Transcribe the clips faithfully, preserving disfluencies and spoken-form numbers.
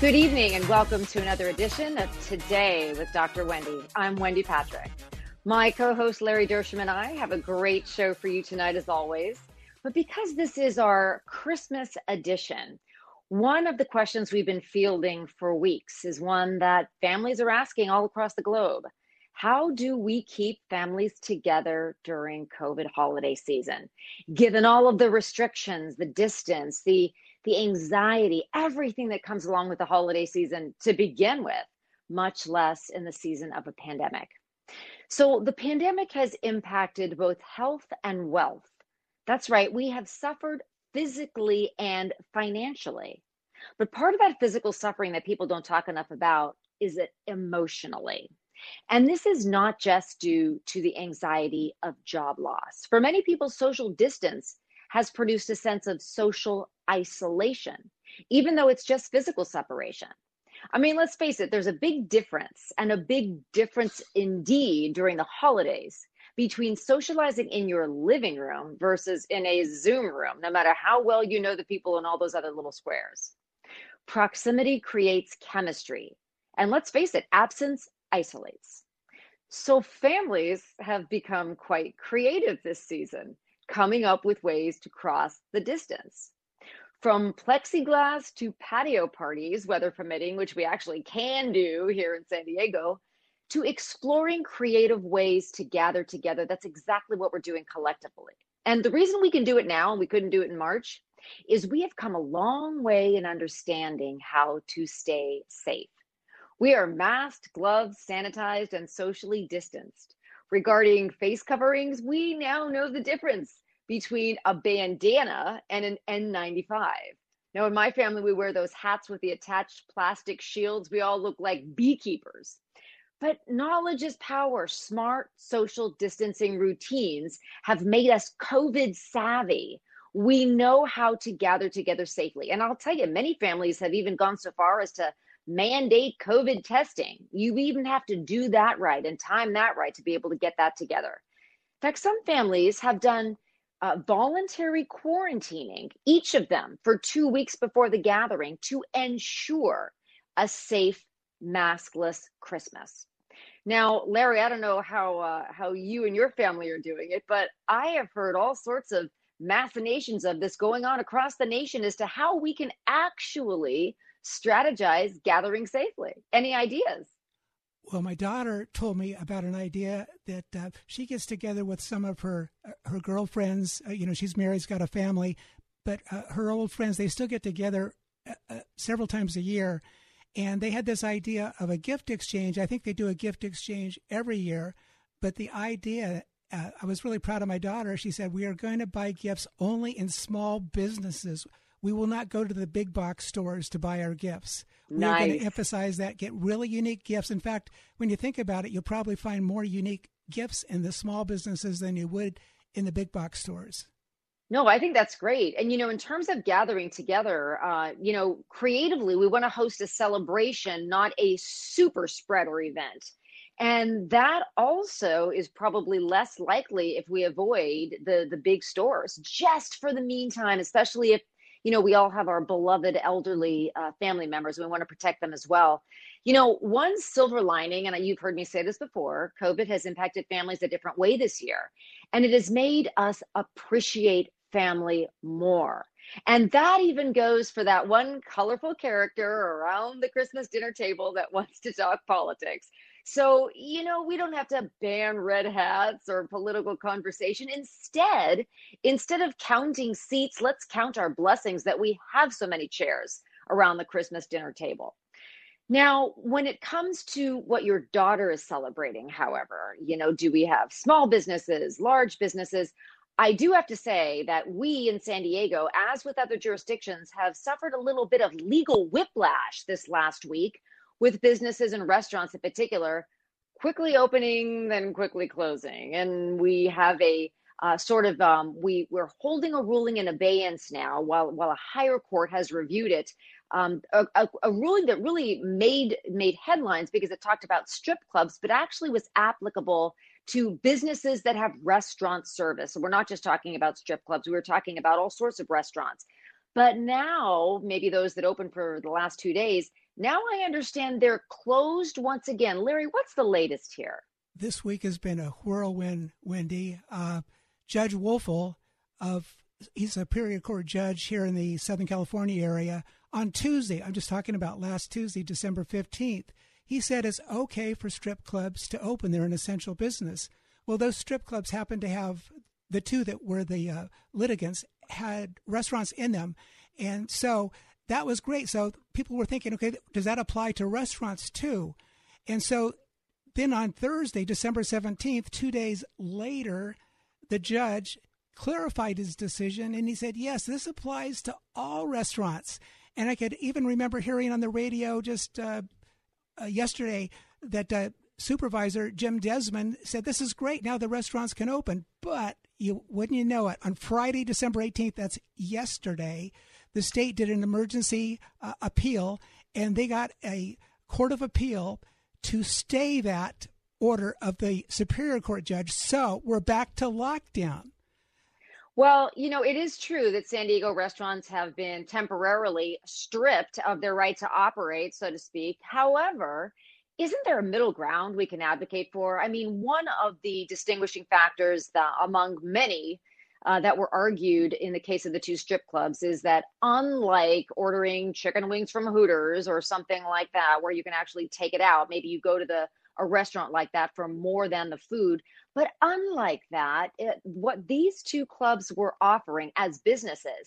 Good evening and welcome to another edition of Today with Doctor Wendy. I'm Wendy Patrick. My co-host Larry Dersham and I have a great show for you tonight as always. But because this is our Christmas edition, one of the questions we've been fielding for weeks is one that families are asking all across the globe. How do we keep families together during COVID holiday season? Given all of the restrictions, the distance, the the anxiety, everything that comes along with the holiday season to begin with, much less in the season of a pandemic. So the pandemic has impacted both health and wealth. That's right, we have suffered physically and financially. But part of that physical suffering that people don't talk enough about is it emotionally. And this is not just due to the anxiety of job loss. For many people, social distance has produced a sense of social isolation, even though it's just physical separation. I mean, let's face it, there's a big difference, and a big difference indeed during the holidays, between socializing in your living room versus in a Zoom room, no matter how well you know the people in all those other little squares. Proximity creates chemistry. And let's face it, absence isolates. So families have become quite creative this season, coming up with ways to cross the distance. From plexiglass to patio parties, weather permitting, which we actually can do here in San Diego, to exploring creative ways to gather together. That's exactly what we're doing collectively. And the reason we can do it now and we couldn't do it in March is we have come a long way in understanding how to stay safe. We are masked, gloved, sanitized, and socially distanced. Regarding face coverings, we now know the difference between a bandana and an N ninety-five. Now, in my family, we wear those hats with the attached plastic shields. We all look like beekeepers. But knowledge is power. Smart social distancing routines have made us COVID savvy. We know how to gather together safely. And I'll tell you, many families have even gone so far as to mandate COVID testing. You even have to do that right and time that right to be able to get that together. In fact, some families have done Uh, voluntary quarantining, each of them for two weeks before the gathering to ensure a safe, maskless Christmas. Now, Larry, I don't know how uh, how you and your family are doing it, but I have heard all sorts of machinations of this going on across the nation as to how we can actually strategize gathering safely. Any ideas? Well, my daughter told me about an idea that uh, she gets together with some of her uh, her girlfriends. Uh, you know, she's married, she's got a family, but uh, her old friends, they still get together uh, uh, several times a year. And they had this idea of a gift exchange. I think they do a gift exchange every year. But the idea, uh, I was really proud of my daughter. She said, we are going to buy gifts only in small businesses. We will not go to the big box stores to buy our gifts. Nice. We're going to emphasize that, get really unique gifts. In fact, when you think about it, you'll probably find more unique gifts in the small businesses than you would in the big box stores. No, I think that's great. And, you know, in terms of gathering together, uh, you know, creatively, we want to host a celebration, not a super spreader event. And that also is probably less likely if we avoid the, the big stores just for the meantime, especially if, you know, we all have our beloved elderly uh, family members. We want to protect them as well. You know, one silver lining, and you've heard me say this before, COVID has impacted families a different way this year, and it has made us appreciate family more. And that even goes for that one colorful character around the Christmas dinner table that wants to talk politics. So, you know, we don't have to ban red hats or political conversation. Instead, instead of counting seats, let's count our blessings that we have so many chairs around the Christmas dinner table. Now, when it comes to what your daughter is celebrating, however, you know, do we have small businesses, large businesses? I do have to say that we in San Diego, as with other jurisdictions, have suffered a little bit of legal whiplash this last week, with businesses and restaurants in particular quickly opening, then quickly closing. And we have a uh, sort of, um, we, we're holding a ruling in abeyance now while, while a higher court has reviewed it, um, a, a, a ruling that really made, made headlines because it talked about strip clubs, but actually was applicable to businesses that have restaurant service. So we're not just talking about strip clubs, we were talking about all sorts of restaurants. But now, maybe those that opened for the last two days, now I understand they're closed once again. Larry, what's the latest here? This week has been a whirlwind, Wendy. Uh, Judge Wolfel, of, he's a Superior Court judge here in the Southern California area, on Tuesday, I'm just talking about last Tuesday, December fifteenth, he said it's okay for strip clubs to open. They're an essential business. Well, those strip clubs happen to have, the two that were the uh, litigants had restaurants in them. And so that was great. So people were thinking, okay, does that apply to restaurants too? And so then on Thursday, December seventeenth, two days later, the judge clarified his decision and he said, yes, this applies to all restaurants. And I could even remember hearing on the radio just uh, Uh, yesterday that uh, Supervisor Jim Desmond said, this is great. Now the restaurants can open. But you wouldn't you know it, on Friday, December eighteenth, that's yesterday, the state did an emergency uh, appeal, and they got a court of appeal to stay that order of the Superior Court judge. So we're back to lockdown. Well, you know, it is true that San Diego restaurants have been temporarily stripped of their right to operate, so to speak. However, isn't there a middle ground we can advocate for? I mean, one of the distinguishing factors that, among many uh, that were argued in the case of the two strip clubs is that unlike ordering chicken wings from Hooters or something like that, where you can actually take it out, maybe you go to the a restaurant like that for more than the food. But unlike that, it, what these two clubs were offering as businesses,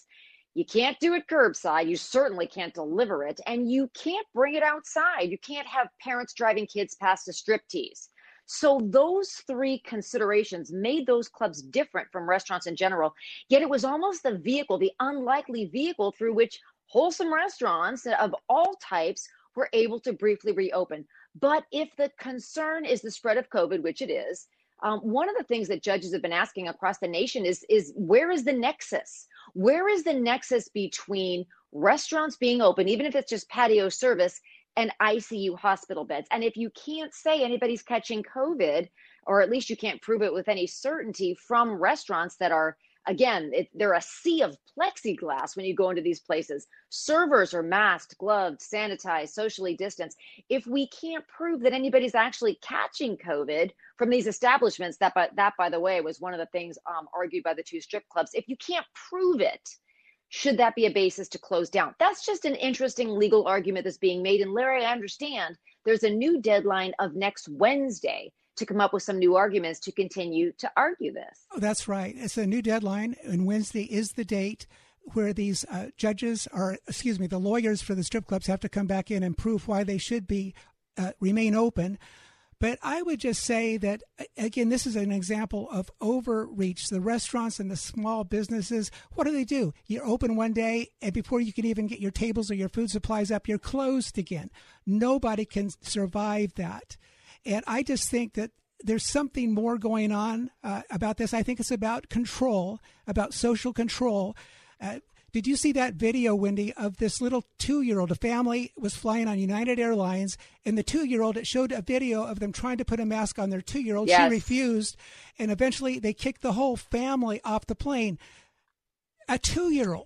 you can't do it curbside, you certainly can't deliver it, and you can't bring it outside. You can't have parents driving kids past a striptease. So those three considerations made those clubs different from restaurants in general, yet it was almost the vehicle, the unlikely vehicle through which wholesome restaurants of all types were able to briefly reopen. But if the concern is the spread of COVID, which it is, um, one of the things that judges have been asking across the nation is, is where is the nexus? Where is the nexus between restaurants being open, even if it's just patio service, and I C U hospital beds? And if you can't say anybody's catching COVID, or at least you can't prove it with any certainty from restaurants that are, again, it, they're a sea of plexiglass when you go into these places. Servers are masked, gloved, sanitized, socially distanced. If we can't prove that anybody's actually catching COVID from these establishments, that, by, that, by the way, was one of the things um, argued by the two strip clubs. If you can't prove it, should that be a basis to close down? That's just an interesting legal argument that's being made. And Larry, I understand there's a new deadline of next Wednesday to come up with some new arguments to continue to argue this. Oh, that's right. It's a new deadline, and Wednesday is the date where these uh, judges are, excuse me, the lawyers for the strip clubs have to come back in and prove why they should be uh, remain open. But I would just say that, again, this is an example of overreach. The restaurants and the small businesses, what do they do? You're open one day, and before you can even get your tables or your food supplies up, you're closed again. Nobody can survive that. And I just think that there's something more going on uh, about this. I think it's about control, about social control. Uh, did you see that video, Wendy, of this little two-year-old? A family was flying on United Airlines, and the two-year-old, it showed a video of them trying to put a mask on their two-year-old. Yes. She refused, and eventually they kicked the whole family off the plane. A two-year-old.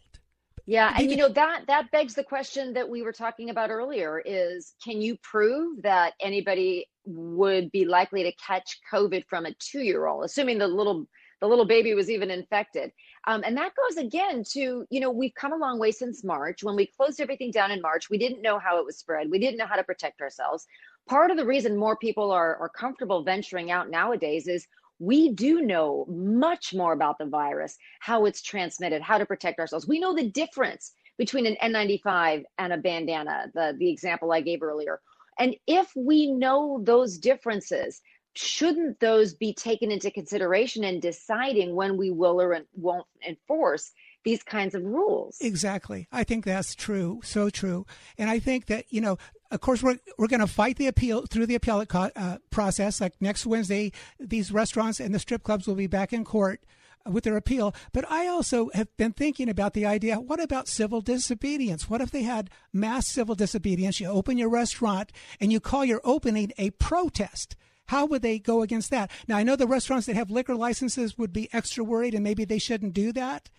Yeah. And, you know, that that begs the question that we were talking about earlier is, can you prove that anybody would be likely to catch COVID from a two-year-old, assuming the little the little baby was even infected? Um, and that goes again to, you know, we've come a long way since March. When we closed everything down in March, we didn't know how it was spread. We didn't know how to protect ourselves. Part of the reason more people are, are comfortable venturing out nowadays is we do know much more about the virus, how it's transmitted, how to protect ourselves. We know the difference between an N ninety-five and a bandana, the, the example I gave earlier. And if we know those differences, shouldn't those be taken into consideration in deciding when we will or won't enforce these kinds of rules? Exactly. I think that's true. So true. And I think that, you know, of course, we're, we're going to fight the appeal through the appellate co- uh, process. Like next Wednesday, these restaurants and the strip clubs will be back in court with their appeal. But I also have been thinking about the idea, what about civil disobedience? What if they had mass civil disobedience? You open your restaurant and you call your opening a protest. How would they go against that? Now, I know the restaurants that have liquor licenses would be extra worried, and maybe they shouldn't do that.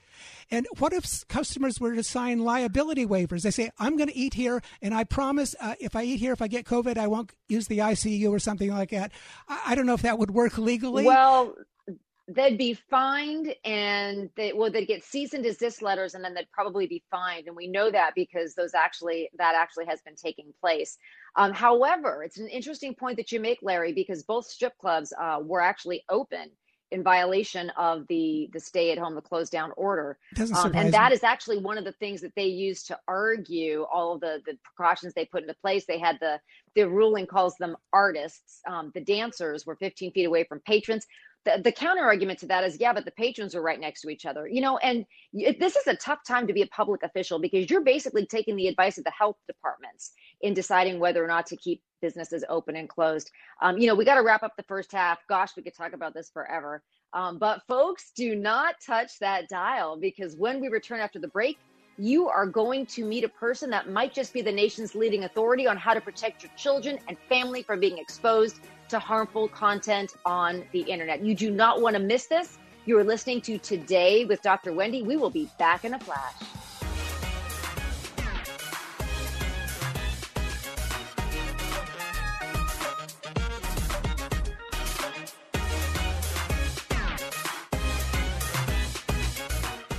And what if customers were to sign liability waivers? They say, I'm going to eat here, and I promise uh, if I eat here, if I get COVID, I won't use the I C U or something like that. I, I don't know if that would work legally. Well, they'd be fined, and they, well, they'd get cease and desist letters, and then they'd probably be fined. And we know that because those actually that actually has been taking place. Um, however, it's an interesting point that you make, Larry, because both strip clubs uh, were actually open in violation of the the stay at home, the close down order. Doesn't surprise um, and that me. Is actually one of the things that they used to argue all of the, the precautions they put into place. They had the, the ruling calls them artists. Um, the dancers were fifteen feet away from patrons. The, the counter argument to that is, yeah, but the patrons are right next to each other, you know, and this is a tough time to be a public official because you're basically taking the advice of the health departments in deciding whether or not to keep businesses open and closed. Um, you know, we got to wrap up the first half. Gosh, we could talk about this forever. Um, but folks, do not touch that dial, because when we return after the break, you are going to meet a person that might just be the nation's leading authority on how to protect your children and family from being exposed to harmful content on the internet. You do not want to miss this. You're listening to Today with Doctor Wendy. We will be back in a flash.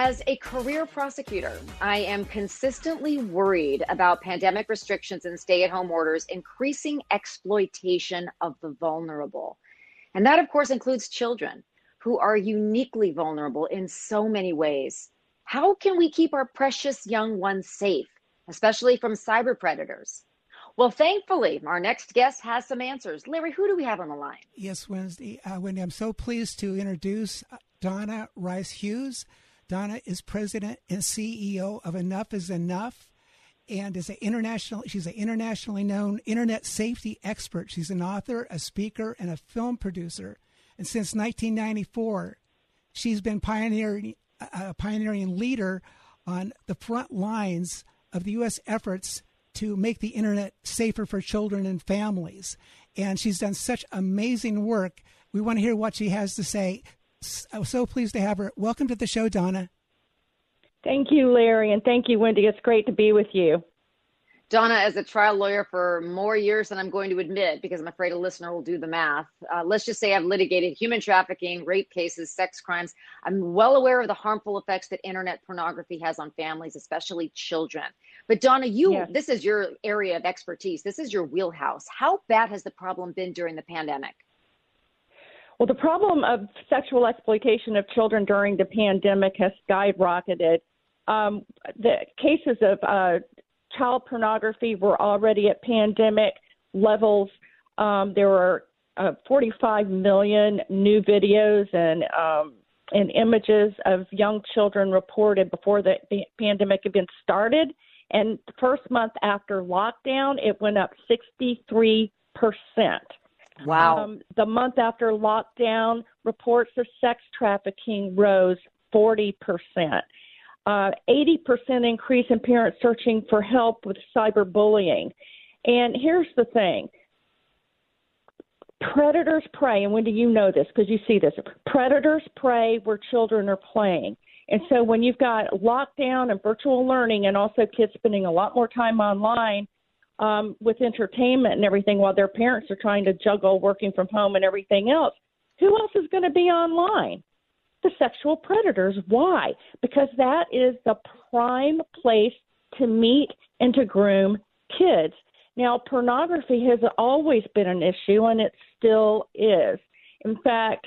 As a career prosecutor, I am consistently worried about pandemic restrictions and stay-at-home orders increasing exploitation of the vulnerable. And that, of course, includes children, who are uniquely vulnerable in so many ways. How can we keep our precious young ones safe, especially from cyber predators? Well, thankfully, our next guest has some answers. Larry, who do we have on the line? Yes, Wednesday. Uh, Wendy, I'm so pleased to introduce Donna Rice-Hughes. Donna is president and C E O of Enough is Enough, and is an international. She's an internationally known internet safety expert. She's an author, a speaker, and a film producer. And since nineteen ninety-four, she's been pioneering, a pioneering leader on the front lines of the U S efforts to make the internet safer for children and families. And she's done such amazing work. We want to hear what she has to say. I'm so pleased to have her. Welcome to the show, Donna. Thank you, Larry, and thank you, Wendy. It's great to be with you. Donna, as a trial lawyer for more years than I'm going to admit, because I'm afraid a listener will do the math, uh, let's just say I've litigated human trafficking, rape cases, sex crimes. I'm well aware of the harmful effects that internet pornography has on families, especially children. But Donna, you, yes. This is your area of expertise. This is your wheelhouse. How bad has the problem been during the pandemic? Well, the problem of sexual exploitation of children during the pandemic has skyrocketed. Um, the cases of uh, child pornography were already at pandemic levels. Um, there were uh, forty-five million new videos and um, and images of young children reported before the pandemic had been started. And the first month after lockdown, it went up sixty-three percent. Wow. Um, the month after lockdown, reports of sex trafficking rose forty percent. Uh, eighty percent increase in parents searching for help with cyberbullying. And here's the thing. Predators prey, and Wendy, you know this because you see this. Predators prey where children are playing. And so when you've got lockdown and virtual learning and also kids spending a lot more time online um, with entertainment and everything while their parents are trying to juggle working from home and everything else, who else is going to be online? the sexual predators. Why? Because that is the prime place to meet and to groom kids. Now, pornography has always been an issue, and it still is. In fact,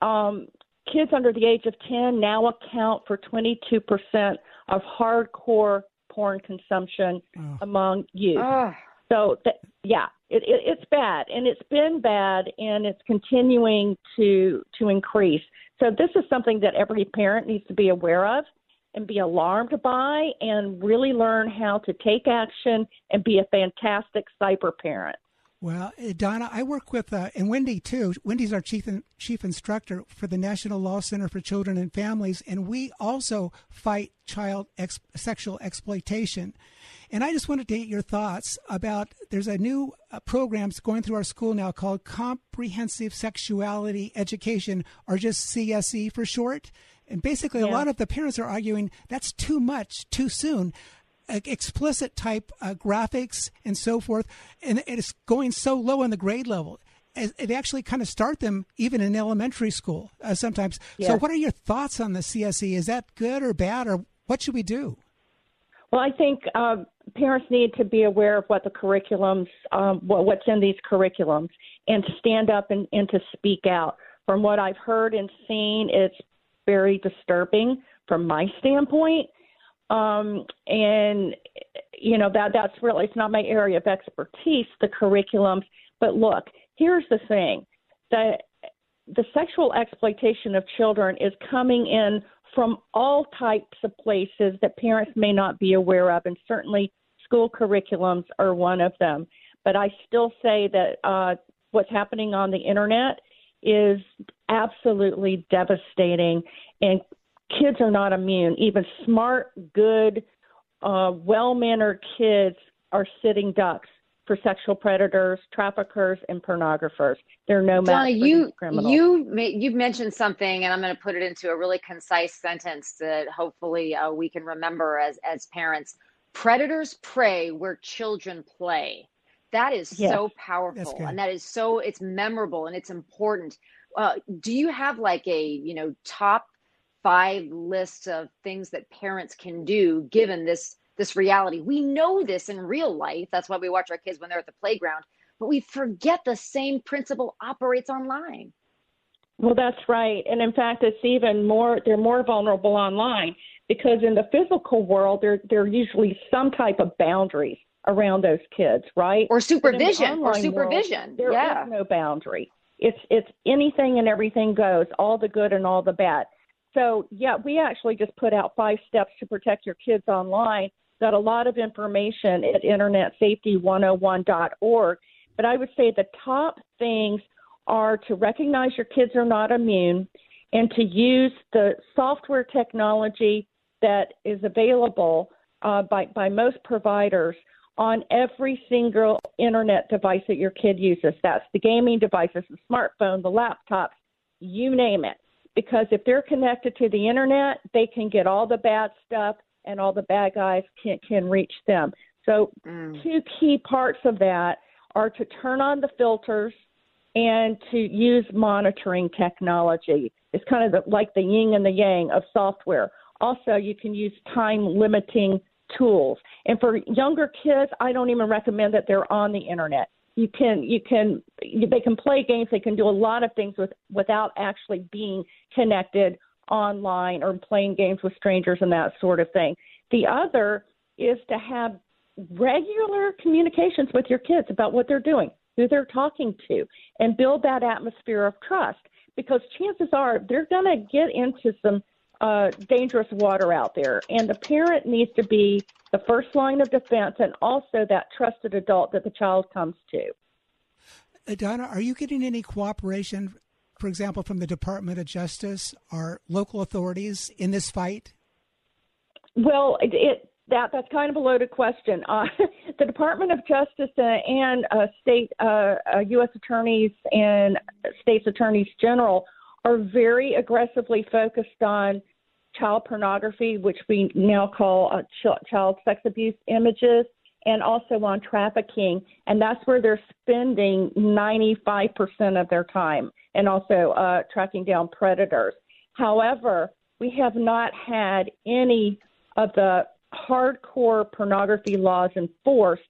um, kids under the age of ten now account for twenty-two percent of hardcore porn consumption oh. among youth. Oh. So, th- yeah, it, it, it's bad, and it's been bad, and it's continuing to to increase. So this is something that every parent needs to be aware of and be alarmed by and really learn how to take action and be a fantastic cyber parent. Well, Donna, I work with, uh, and Wendy too. Wendy's our chief in, chief instructor for the National Law Center for Children and Families, and we also fight child ex- sexual exploitation. And I just wanted to get your thoughts about, there's a new uh, program that's going through our school now called Comprehensive Sexuality Education, or just C S E for short. And basically yeah. a lot of the parents are arguing that's too much, too soon. Explicit type uh, graphics and so forth, and it's going so low on the grade level. It actually kind of start them even in elementary school uh, sometimes. Yes. So what are your thoughts on the C S E? Is that good or bad, or what should we do? Well, I think uh, parents need to be aware of what the curriculums, um, what, what's in these curriculums, and to stand up and, and to speak out. From what I've heard and seen, it's very disturbing from my standpoint. Um, and, you know, that that's really, it's not my area of expertise, the curriculums. But look, here's the thing, that the sexual exploitation of children is coming in from all types of places that parents may not be aware of. And certainly school curriculums are one of them. But I still say that uh, what's happening on the Internet is absolutely devastating, and kids are not immune. Even smart, good, uh, well-mannered kids are sitting ducks for sexual predators, traffickers, and pornographers. They're no Donna, match for you, these criminals. You, you mentioned something, and I'm going to put it into a really concise sentence that hopefully uh, we can remember as, as parents. Predators prey where children play. That is yes. so powerful, and that is so, it's memorable, and it's important. Uh, do you have like a, you know, top five lists of things that parents can do given this this reality? We know this in real life. That's why we watch our kids when they're at the playground, but we forget the same principle operates online. Well, that's right. And in fact, it's even more, they're more vulnerable online, because in the physical world, there, there are usually some type of boundaries around those kids, right? Or supervision, or supervision. World, there yeah. is no boundary. It's, it's anything and everything goes, all the good and all the bad. So, yeah, we actually just put out five steps to protect your kids online. Got a lot of information at internet safety one oh one dot org. But I would say the top things are to recognize your kids are not immune, and to use the software technology that is available uh, by, by most providers on every single Internet device that your kid uses. That's the gaming devices, the smartphone, the laptops, you name it. Because if they're connected to the Internet, they can get all the bad stuff, and all the bad guys can, can reach them. So mm. two key parts of that are to turn on the filters and to use monitoring technology. It's kind of the, like the yin and the yang of software. Also, you can use time-limiting tools. And for younger kids, I don't even recommend that they're on the Internet. You can, you can, they can play games. They can do a lot of things with, without actually being connected online or playing games with strangers and that sort of thing. The other is to have regular communications with your kids about what they're doing, who they're talking to, and build that atmosphere of trust, because chances are they're going to get into some uh, dangerous water out there. And the parent needs to be the first line of defense, and also that trusted adult that the child comes to. Donna, are you getting any cooperation, for example, from the Department of Justice or local authorities in this fight? Well, it, it, that that's kind of a loaded question. Uh, the Department of Justice and, and uh, state uh, uh, U S attorneys and states attorneys general are very aggressively focused on child pornography, which we now call uh, ch- child sex abuse images, and also on trafficking. And that's where they're spending ninety-five percent of their time, and also uh, tracking down predators. However, we have not had any of the hardcore pornography laws enforced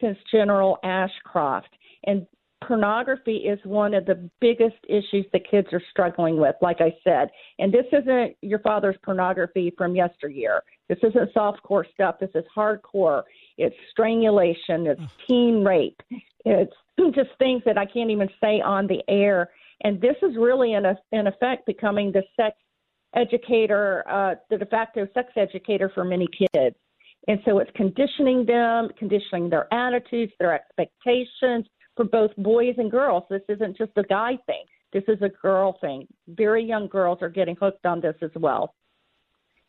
since General Ashcroft. And pornography is one of the biggest issues that kids are struggling with, like I said. And this isn't your father's pornography from yesteryear. This isn't softcore stuff. This is hardcore. It's strangulation. It's teen rape. It's just things that I can't even say on the air. And this is really, in, a, in effect, becoming the sex educator, uh, the de facto sex educator for many kids. And so it's conditioning them, conditioning their attitudes, their expectations for both boys and girls. This isn't just a guy thing. This is a girl thing. Very young girls are getting hooked on this as well.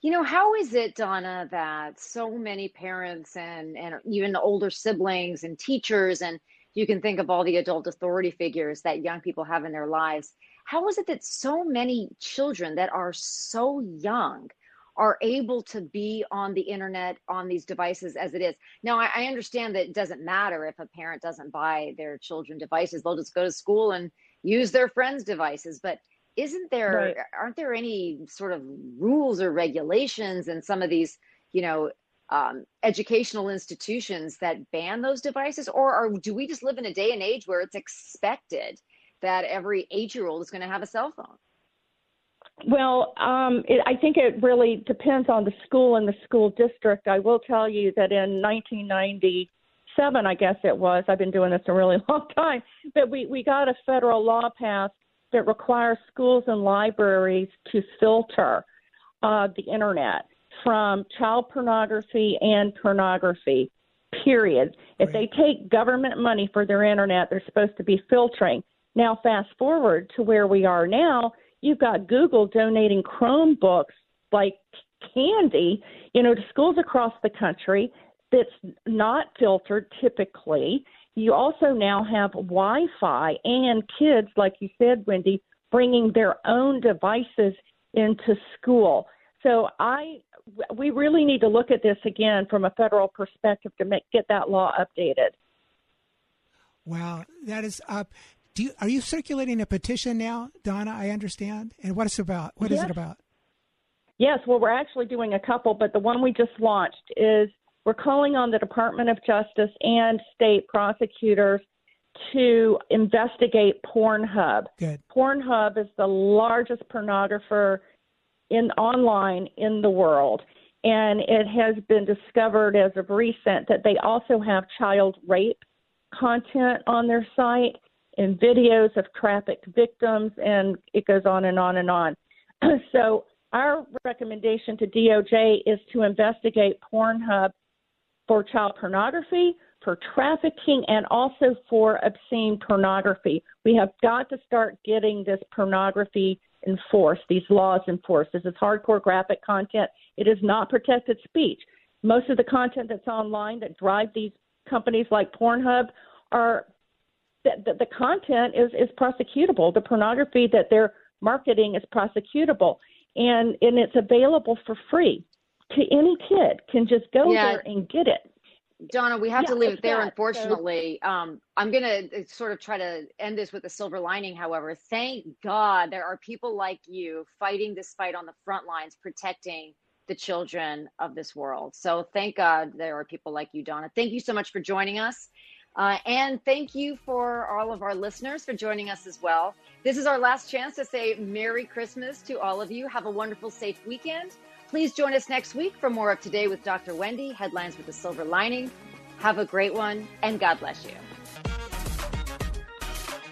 You know, how is it, Donna, that so many parents and, and even older siblings and teachers, and you can think of all the adult authority figures that young people have in their lives, how is it that so many children that are so young are able to be on the internet, on these devices as it is? Now, I, I understand that it doesn't matter if a parent doesn't buy their children devices. They'll just go to school and use their friends' devices. But isn't there, right. aren't there any sort of rules or regulations in some of these, you know, um, educational institutions that ban those devices? Or are, do we just live in a day and age where it's expected that every eight-year-old is going to have a cell phone? Well, um, it, I think it really depends on the school and the school district. I will tell you that in nineteen ninety-seven, I guess it was, I've been doing this a really long time, but we, we got a federal law passed that requires schools and libraries to filter uh, the internet from child pornography and pornography, period. Right. If they take government money for their internet, they're supposed to be filtering. Now, fast forward to where we are now, you've got Google donating Chromebooks like candy, you know, to schools across the country that's not filtered typically. You also now have Wi-Fi and kids, like you said, Wendy, bringing their own devices into school. So I, we really need to look at this again from a federal perspective to make, get that law updated. Wow, that is up. Do you, are you circulating a petition now, Donna, I understand? And what it's about? What yes. is it about? Yes, well, we're actually doing a couple, but the one we just launched is we're calling on the Department of Justice and state prosecutors to investigate Pornhub. Good. Pornhub is the largest pornographer in online in the world, and it has been discovered as of recent that they also have child rape content on their site and videos of trafficked victims, and it goes on and on and on. So our recommendation to D O J is to investigate Pornhub for child pornography, for trafficking, and also for obscene pornography. We have got to start getting this pornography enforced, these laws enforced. This is hardcore graphic content. It is not protected speech. Most of the content that's online that drive these companies like Pornhub are – that the content is, is prosecutable. The pornography that they're marketing is prosecutable, and, and it's available for free to any kid. Can just go yeah. there and get it. Donna, we have yeah, to leave it there, that, unfortunately. So. Um, I'm going to sort of try to end this with a silver lining, however. Thank God there are people like you fighting this fight on the front lines, protecting the children of this world. So thank God there are people like you, Donna. Thank you so much for joining us. Uh, and thank you for all of our listeners for joining us as well. This is our last chance to say Merry Christmas to all of you. Have a wonderful, safe weekend. Please join us next week for more of Today with Doctor Wendy, Headlines with a Silver Lining. Have a great one, and God bless you.